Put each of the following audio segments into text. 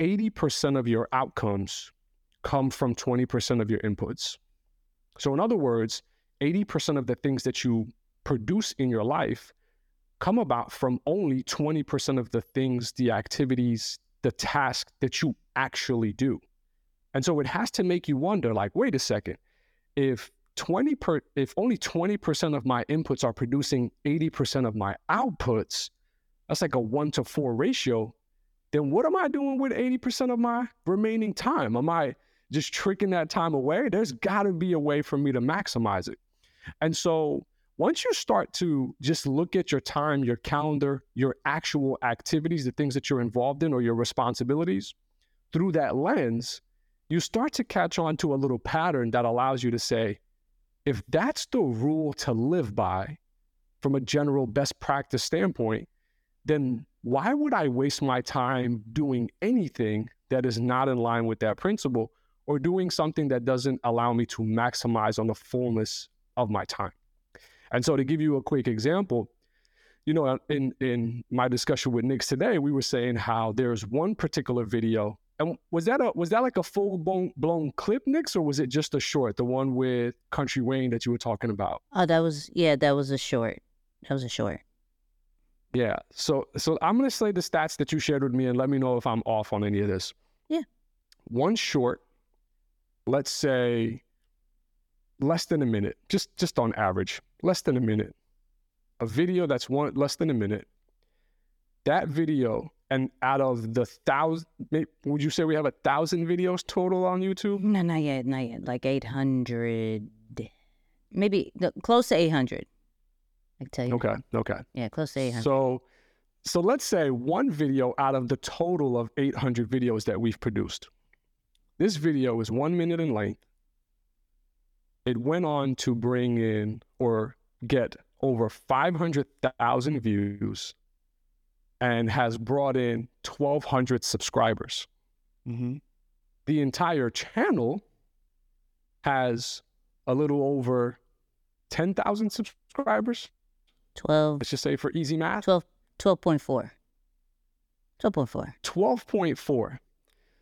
80% of your outcomes come from 20% of your inputs. So in other words, 80% of the things that you produce in your life come about from only 20% of the things, the activities, the tasks that you actually do. And so it has to make you wonder, like, wait a second, if only 20% of my inputs are producing 80% of my outputs, that's like a 1-to-4 ratio, then what am I doing with 80% of my remaining time? Am I just tricking that time away? There's got to be a way for me to maximize it. And so once you start to just look at your time, your calendar, your actual activities, the things that you're involved in or your responsibilities through that lens, you start to catch on to a little pattern that allows you to say, if that's the rule to live by from a general best practice standpoint, then why would I waste my time doing anything that is not in line with that principle or doing something that doesn't allow me to maximize on the fullness of my time? And so to give you a quick example, you know, in my discussion with Nick today, we were saying how there's one particular video. And was that like a full-blown clip, Nick, or was it just a short, the one with Country Wayne that you were talking about? Oh, that was a short. Yeah. So I'm going to say the stats that you shared with me and let me know if I'm off on any of this. Yeah. One short, let's say less than a minute, just on average, less than a minute. A video that's less than a minute. That video, and out of the 1,000, would you say we have 1,000 videos total on YouTube? No, not yet. Like 800, maybe close to 800. I can tell you. Okay. Yeah, close to 800. So let's say one video out of the total of 800 videos that we've produced. This video is 1 minute in length. It went on to bring in or get over 500,000 views and has brought in 1,200 subscribers. Mm-hmm. The entire channel has a little over 10,000 subscribers. 12. Let's just say for easy math. 12.4. 12.4. 12.4.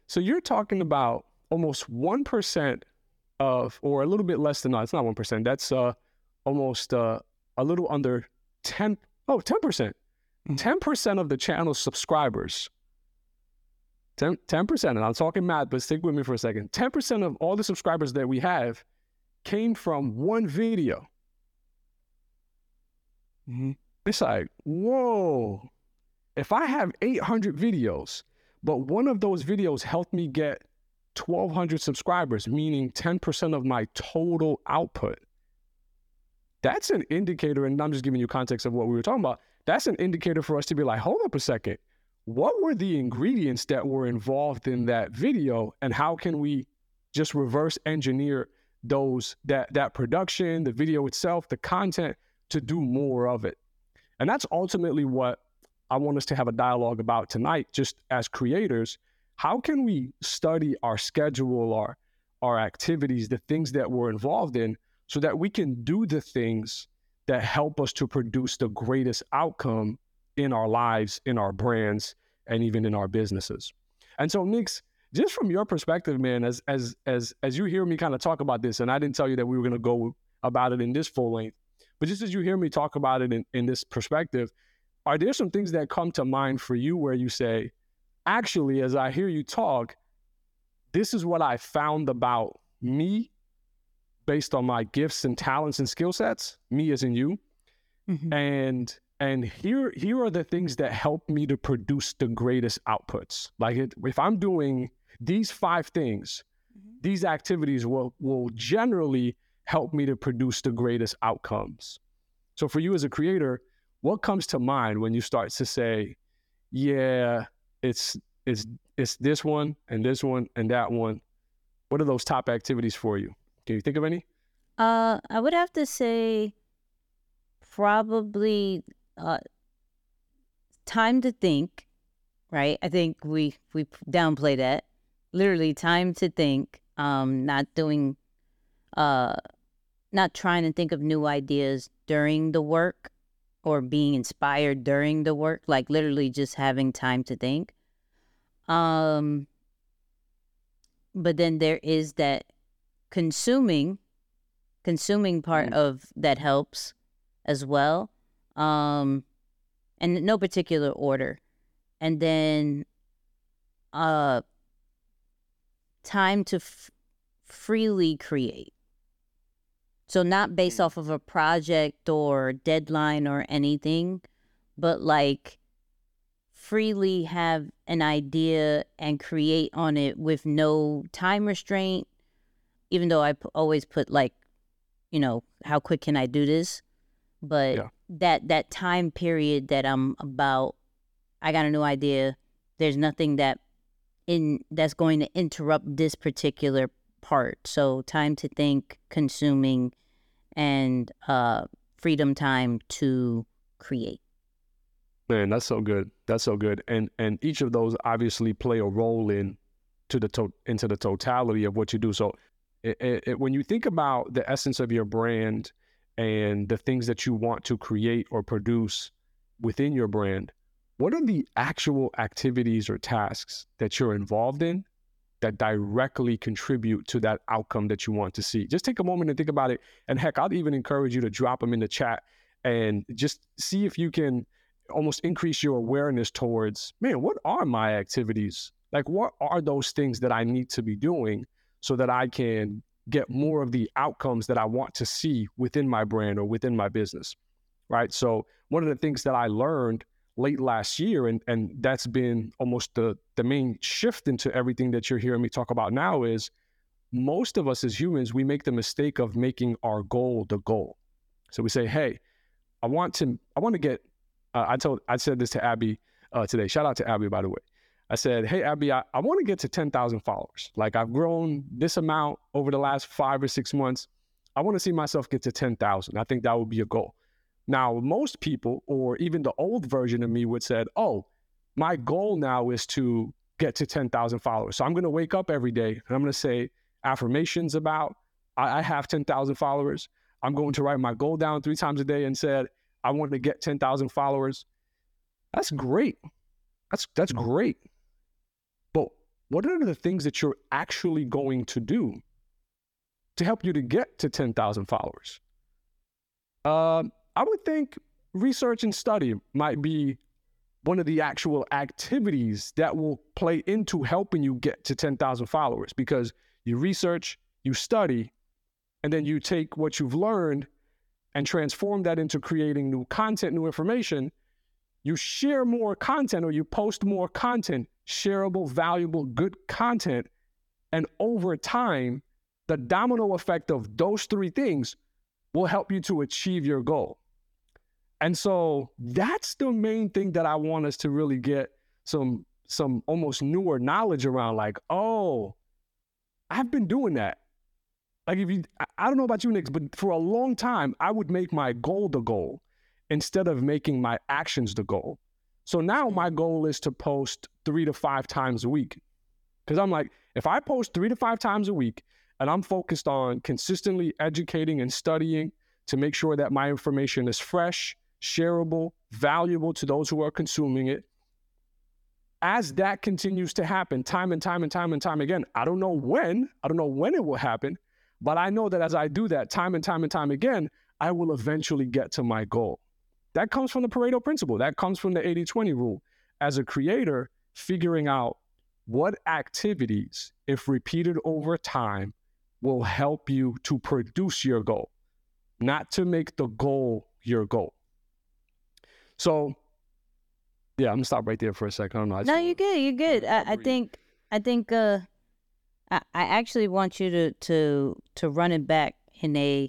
So you're talking about almost 1% of, or a little bit less than that. It's not 1%. That's almost a little under 10. Oh, 10%. 10% of the channel's subscribers, 10%, and I'm talking math, but stick with me for a second. 10% of all the subscribers that we have came from one video. Mm-hmm. It's like, whoa, if I have 800 videos, but one of those videos helped me get 1,200 subscribers, meaning 10% of my total output, that's an indicator, and I'm just giving you context of what we were talking about. That's an indicator for us to be like, hold up a second. What were the ingredients that were involved in that video? And how can we just reverse engineer those, that production, the video itself, the content, to do more of it? And that's ultimately what I want us to have a dialogue about tonight, just as creators. How can we study our schedule, our activities, the things that we're involved in, so that we can do the things that help us to produce the greatest outcome in our lives, in our brands, and even in our businesses? And so, Nick, just from your perspective, man, as you hear me kind of talk about this, and I didn't tell you that we were going to go about it in this full length, but just as you hear me talk about it in this perspective, are there some things that come to mind for you where you say, actually, as I hear you talk, this is what I found about me based on my gifts and talents and skill sets, me as in you. Mm-hmm. And here are the things that help me to produce the greatest outputs. Like if I'm doing these 5 things, mm-hmm, these activities will generally help me to produce the greatest outcomes. So for you as a creator, what comes to mind when you start to say, yeah, it's this one and this one and that one? What are those top activities for you? Can you think of any? I would have to say probably time to think, right? I think we downplay that. Literally time to think, not trying to think of new ideas during the work or being inspired during the work, like literally just having time to think. But then there is that consuming part of that helps as well, and no particular order. And then time to freely create. So not based off of a project or deadline or anything, but like freely have an idea and create on it with no time restraint, even though I always put like, you know, how quick can I do this? But yeah, that time period that I'm about, I got a new idea. There's nothing that's going to interrupt this particular part. So time to think, consuming, and freedom time to create. Man, that's so good. That's so good. And each of those obviously play a role into the totality of what you do. So when you think about the essence of your brand and the things that you want to create or produce within your brand, what are the actual activities or tasks that you're involved in that directly contribute to that outcome that you want to see? Just take a moment and think about it. And heck, I'd even encourage you to drop them in the chat and just see if you can almost increase your awareness towards, man, what are my activities? Like, what are those things that I need to be doing so that I can get more of the outcomes that I want to see within my brand or within my business, right? So one of the things that I learned late last year, and that's been almost the main shift into everything that you're hearing me talk about now, is most of us as humans, we make the mistake of making our goal the goal. So we say, hey, I want to get, I said this to Abby today, shout out to Abby, by the way. I said, hey, Abby, I want to get to 10,000 followers. Like, I've grown this amount over the last 5 or 6 months. I want to see myself get to 10,000. I think that would be a goal. Now, most people, or even the old version of me, would said, oh, my goal now is to get to 10,000 followers. So I'm going to wake up every day and I'm going to say affirmations about, I have 10,000 followers. I'm going to write my goal down 3 times a day and said, I want to get 10,000 followers. That's great. That's great. But what are the things that you're actually going to do to help you to get to 10,000 followers? I would think research and study might be one of the actual activities that will play into helping you get to 10,000 followers, because you research, you study, and then you take what you've learned and transform that into creating new content, new information. You share more content, or you post more content, shareable, valuable, good content. And over time, the domino effect of those 3 things will help you to achieve your goal. And so that's the main thing that I want us to really get some almost newer knowledge around. Like, oh, I've been doing that. Like, I don't know about you, Nick, but for a long time, I would make my goal the goal instead of making my actions the goal. So now my goal is to post 3 to 5 times a week. Because I'm like, if I post 3 to 5 times a week and I'm focused on consistently educating and studying to make sure that my information is fresh, shareable, valuable to those who are consuming it, as that continues to happen time and time again, I don't know when it will happen, but I know that as I do that time and time again, I will eventually get to my goal. That comes from the Pareto principle. That comes from the 80-20 rule. As a creator, figuring out what activities, if repeated over time, will help you to produce your goal, not to make the goal your goal. So, yeah, I'm gonna stop right there for a second. I don't know. No, you're good. You're good. I think. I actually want you to run it back in a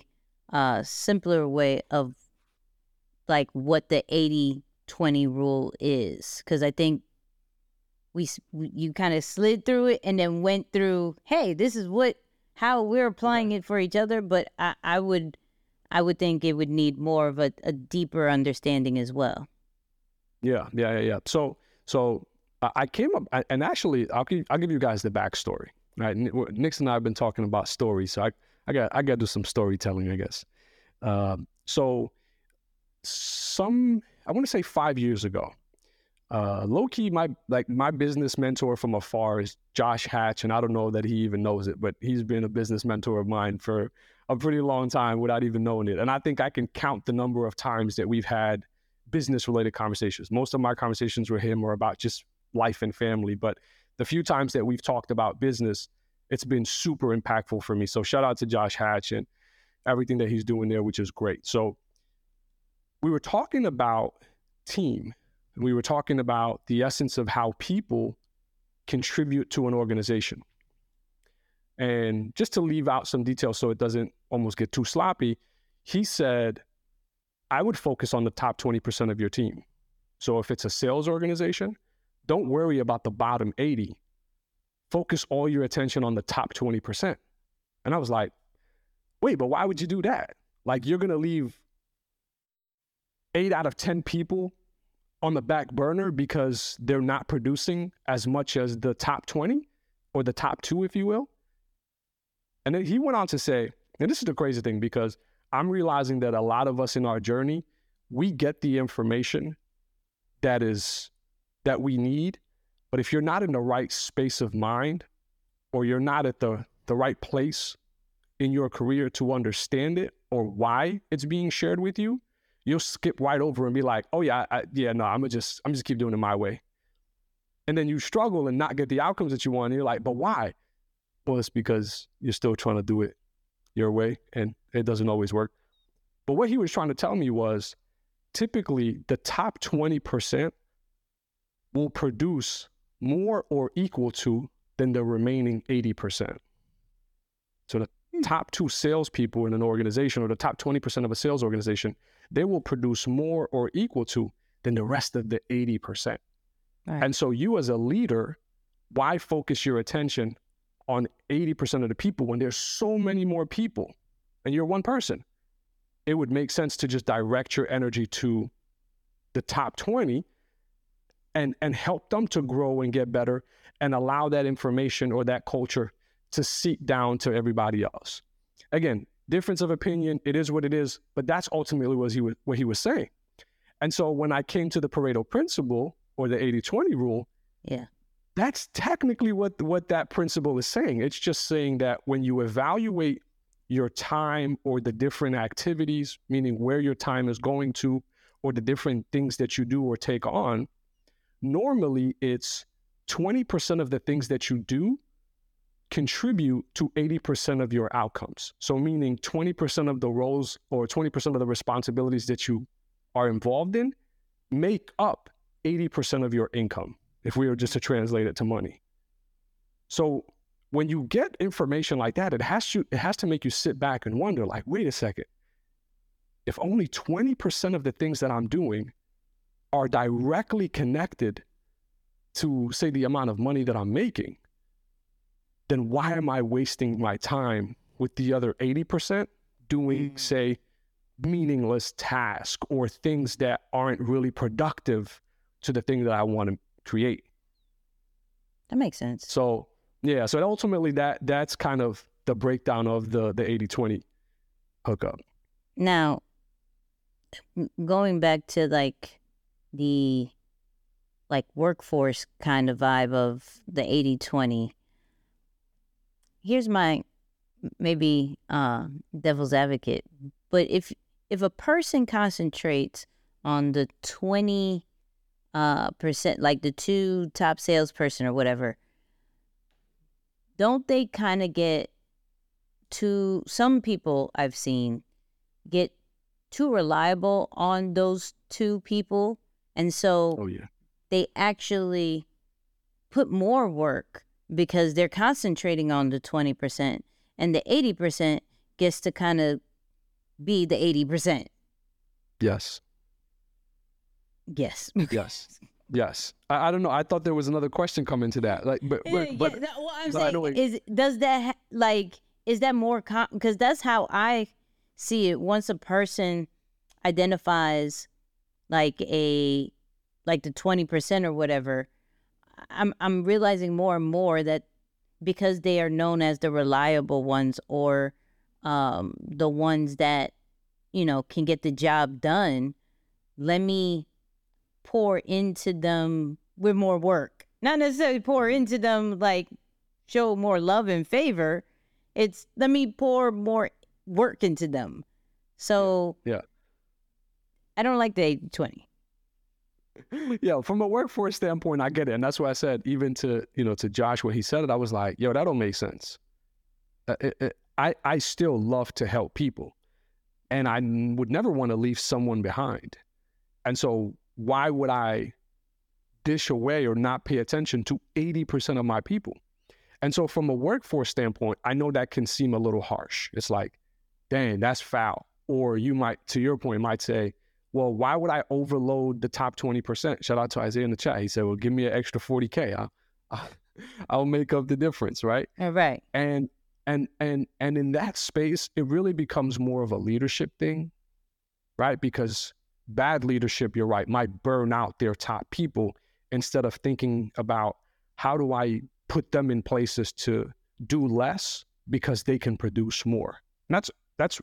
simpler way of like what the 80-20 rule is, because I think you kind of slid through it and then went through, hey, this is how we're applying it for each other, but I would think it would need more of a deeper understanding as well. Yeah. So I came up, and actually I'll give you guys the backstory. Right, Nick and I have been talking about stories, so I got to do some storytelling, I guess. So I want to say 5 years ago, Low-key, my business mentor from afar is Josh Hatch, and I don't know that he even knows it, but he's been a business mentor of mine for a pretty long time without even knowing it. And I think I can count the number of times that we've had business-related conversations. Most of my conversations with him are about just life and family, but the few times that we've talked about business, it's been super impactful for me. So shout out to Josh Hatch and everything that he's doing there, which is great. So we were talking about team. We were talking about the essence of how people contribute to an organization. And just to leave out some detail so it doesn't almost get too sloppy, he said, I would focus on the top 20% of your team. So if it's a sales organization, don't worry about the bottom 80. Focus all your attention on the top 20%. And I was like, wait, but why would you do that? Like, you're going to leave 8 out of 10 people on the back burner because they're not producing as much as the top 20 or the top 2, if you will. And then he went on to say, and this is the crazy thing, because I'm realizing that a lot of us in our journey, we get the information that we need, but if you're not in the right space of mind, or you're not at the right place in your career to understand it or why it's being shared with you, you'll skip right over and be like, oh yeah, I'm just keep doing it my way. And then you struggle and not get the outcomes that you want. And you're like, but why? Well, it's because you're still trying to do it your way and it doesn't always work. But what he was trying to tell me was, typically the top 20% will produce more or equal to than the remaining 80%. So the top 2 salespeople in an organization, or the top 20% of a sales organization, they will produce more or equal to than the rest of the 80%. Right. And so you as a leader, why focus your attention on 80% of the people when there's so many more people and you're one person? It would make sense to just direct your energy to the top 20 and help them to grow and get better, and allow that information or that culture to seep down to everybody else. Again, difference of opinion, it is what it is, but that's ultimately what he was saying. And so when I came to the Pareto principle, or the 80-20 rule, yeah, that's technically what that principle is saying. It's just saying that when you evaluate your time or the different activities, meaning where your time is going to, or the different things that you do or take on, normally it's 20% of the things that you do contribute to 80% of your outcomes. So meaning 20% of the roles or 20% of the responsibilities that you are involved in make up 80% of your income, if we were just to translate it to money. So when you get information like that, it has to make you sit back and wonder, like, wait a second, if only 20% of the things that I'm doing are directly connected to, say, the amount of money that I'm making, then why am I wasting my time with the other 80% doing, say, meaningless tasks or things that aren't really productive to the thing that I want to create? That makes sense. So, yeah. So ultimately that's kind of the breakdown of the 80-20 hookup. Now, going back to the workforce kind of vibe of the 80-20, here's my maybe devil's advocate, but if a person concentrates on the 20%, like the 2 top salesperson or whatever, don't they kind of get too? Some people I've seen get too reliable on those 2 people, and so they actually put more work, because they're concentrating on the 20%, and the 80% gets to kind of be the 80%. Yes. I don't know. I thought there was another question coming to that. Is that that's how I see it. Once a person identifies the 20% or whatever, I'm realizing more and more that because they are known as the reliable ones, or the ones that, can get the job done, let me pour into them with more work. Not necessarily pour into them, like show more love and favor. It's let me pour more work into them. So yeah. I don't like the 80-20. Yeah, from a workforce standpoint, I get it. And that's why I said, even to, you know, to Josh, when he said it, I was like, yo, that don't make sense. I still love to help people, and I would never want to leave someone behind. And so why would I dish away or not pay attention to 80% of my people? And so from a workforce standpoint, I know that can seem a little harsh. It's like, dang, that's foul. Or you might, to your point, might say, well, why would I overload the top 20%? Shout out to Isaiah in the chat. He said, well, give me an extra 40K. I'll make up the difference, right? All right. And in that space, it really becomes more of a leadership thing, right? Because bad leadership, you're right, might burn out their top people instead of thinking about how do I put them in places to do less because they can produce more. And that's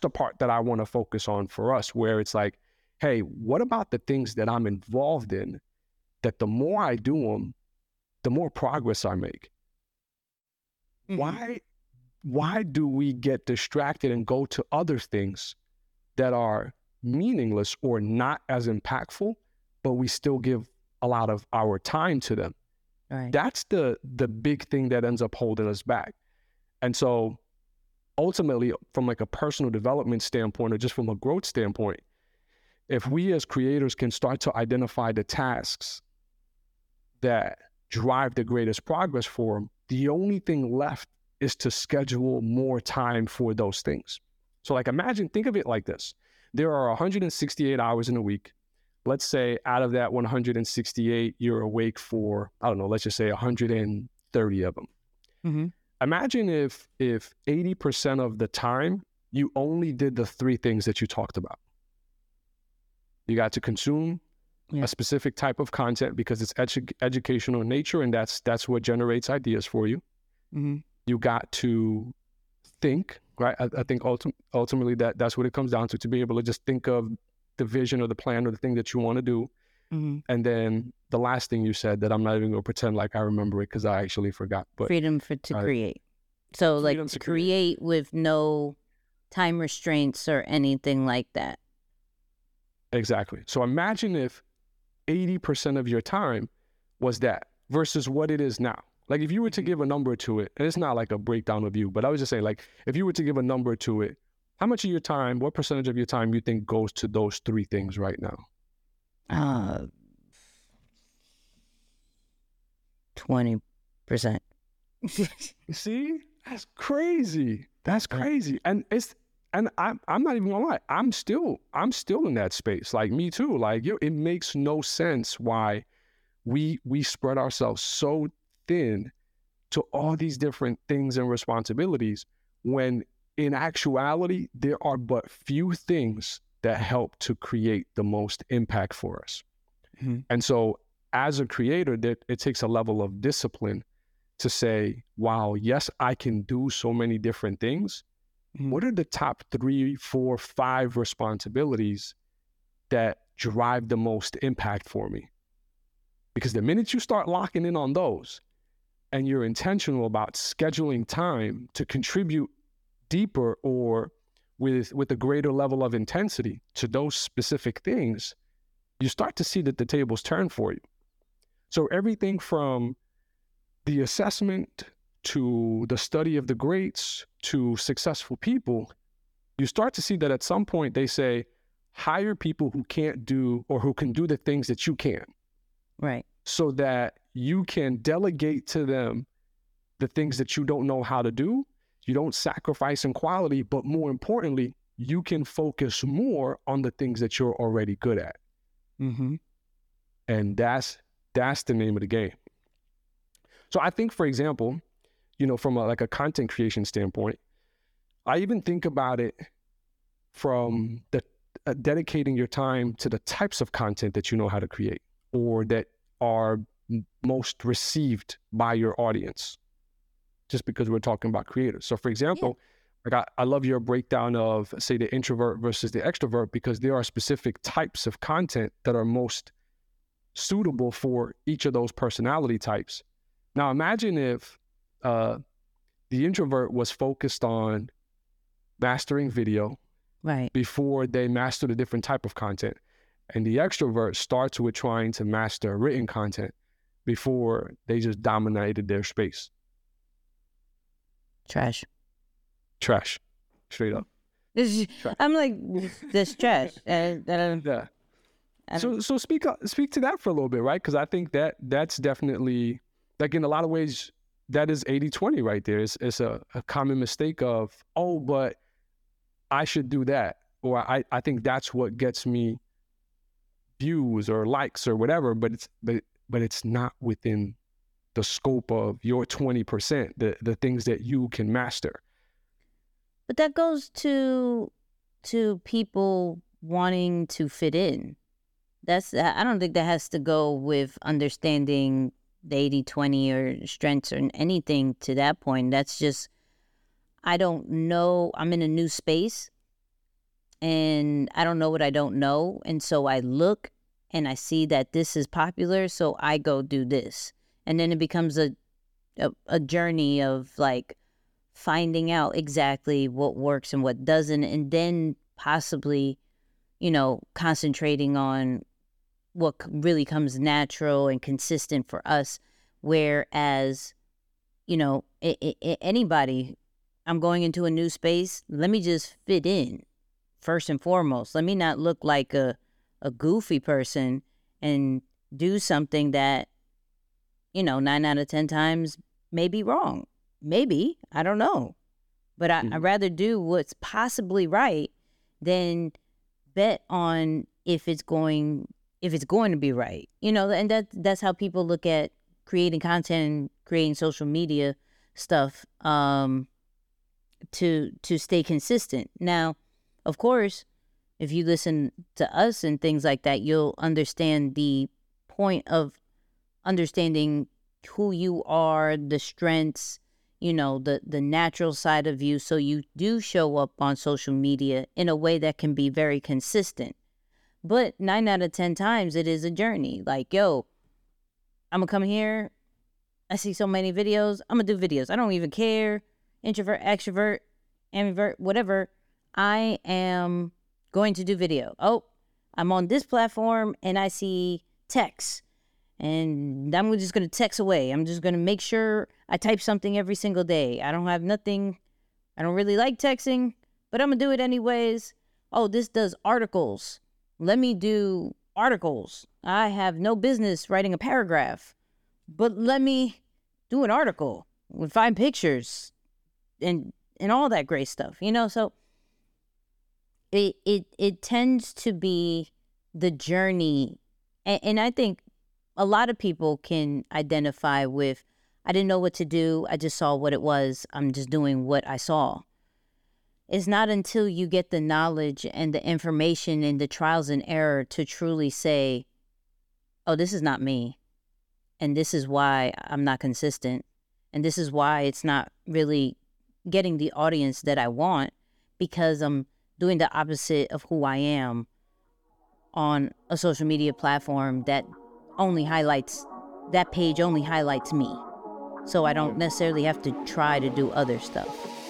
the part that I want to focus on for us, where it's like, hey, what about the things that I'm involved in that the more I do them, the more progress I make? Mm-hmm. Why do we get distracted and go to other things that are meaningless or not as impactful, but we still give a lot of our time to them? Right. That's the big thing that ends up holding us back. And so ultimately, from like a personal development standpoint or just from a growth standpoint, if we as creators can start to identify the tasks that drive the greatest progress for them, the only thing left is to schedule more time for those things. So like imagine, think of it like this. There are 168 hours in a week. Let's say out of that 168, you're awake for, I don't know, let's just say 130 of them. Mm-hmm. Imagine if 80% of the time you only did the three things that you talked about. You got to consume a specific type of content because it's educational in nature, and that's what generates ideas for you. Mm-hmm. You got to think, right? I think ultimately that's what it comes down to be able to just think of the vision or the plan or the thing that you want to do. Mm-hmm. And then the last thing you said that I'm not even going to pretend like I remember it because I actually forgot. But freedom to create. So like to create with no time restraints or anything like that. Exactly. So imagine if 80% of your time was that versus what it is now. Like if you were to give a number to it, and it's not like a breakdown of you, but I was just saying, like if you were to give a number to it, how much of your time, what percentage of your time you think goes to those three things right now? 20%. See, that's crazy. That's crazy. And I'm not even gonna lie. I'm still in that space. Like me too. Like yo, it makes no sense why we spread ourselves so thin to all these different things and responsibilities when in actuality, there are but few things that help to create the most impact for us. Mm-hmm. And so as a creator, it takes a level of discipline to say, wow, yes, I can do so many different things. Mm-hmm. What are the top 3, 4, 5 responsibilities that drive the most impact for me? Because the minute you start locking in on those and you're intentional about scheduling time to contribute deeper or with a greater level of intensity to those specific things, you start to see that the tables turn for you. So everything from the assessment to the study of the greats to successful people, you start to see that at some point they say, hire people who can't do or who can do the things that you can. Right. So that you can delegate to them the things that you don't know how to do. You don't sacrifice in quality, but more importantly, you can focus more on the things that you're already good at. Mm-hmm. And that's the name of the game. So I think, for example, you know, from a content creation standpoint, I even think about it from the dedicating your time to the types of content that you know how to create or that are most received by your audience. Just because we're talking about creators. So for example, Like I love your breakdown of, say, the introvert versus the extrovert, because there are specific types of content that are most suitable for each of those personality types. Now, imagine if the introvert was focused on mastering video right before they master the different type of content. And the extrovert starts with trying to master written content before they just dominated their space. Trash. Straight up. Trash. I'm like, this trash. Yeah. So speak to that for a little bit, right? Because I think that's definitely, like, in a lot of ways, that is 80-20 right there. It's a common mistake of, oh, but I should do that. Or I think that's what gets me views or likes or whatever, but it's not within the scope of your 20%, the things that you can master. But that goes to people wanting to fit in. I don't think that has to go with understanding the 80-20 or strengths or anything to that point. That's just, I don't know. I'm in a new space and I don't know what I don't know. And so I look and I see that this is popular, so I go do this. And then it becomes a journey of like finding out exactly what works and what doesn't, and then possibly, you know, concentrating on what really comes natural and consistent for us. Whereas, you know, anybody, I'm going into a new space, let me just fit in first and foremost. Let me not look like a goofy person and do something that, you know, 9 out of 10 times may be wrong. Maybe, I don't know. But I'd rather do what's possibly right than bet on if it's going to be right. You know, and that's how people look at creating content and creating social media stuff to stay consistent. Now, of course, if you listen to us and things like that, you'll understand the point of understanding who you are, the strengths, you know, the natural side of you. So you do show up on social media in a way that can be very consistent. But 9 out of 10 times, it is a journey. Like, yo, I'm going to come here. I see so many videos. I'm going to do videos. I don't even care. Introvert, extrovert, ambivert, whatever. I am going to do video. Oh, I'm on this platform and I see text. And I'm just going to text away. I'm just going to make sure I type something every single day. I don't have nothing. I don't really like texting, but I'm going to do it anyways. Oh, this does articles. Let me do articles. I have no business writing a paragraph, but let me do an article with 5 pictures and all that great stuff, you know? So it tends to be the journey. And I think a lot of people can identify with, I didn't know what to do. I just saw what it was. I'm just doing what I saw. It's not until you get the knowledge and the information and the trials and error to truly say, oh, this is not me. And this is why I'm not consistent. And this is why it's not really getting the audience that I want, because I'm doing the opposite of who I am on a social media platform that that page only highlights me. So I don't necessarily have to try to do other stuff.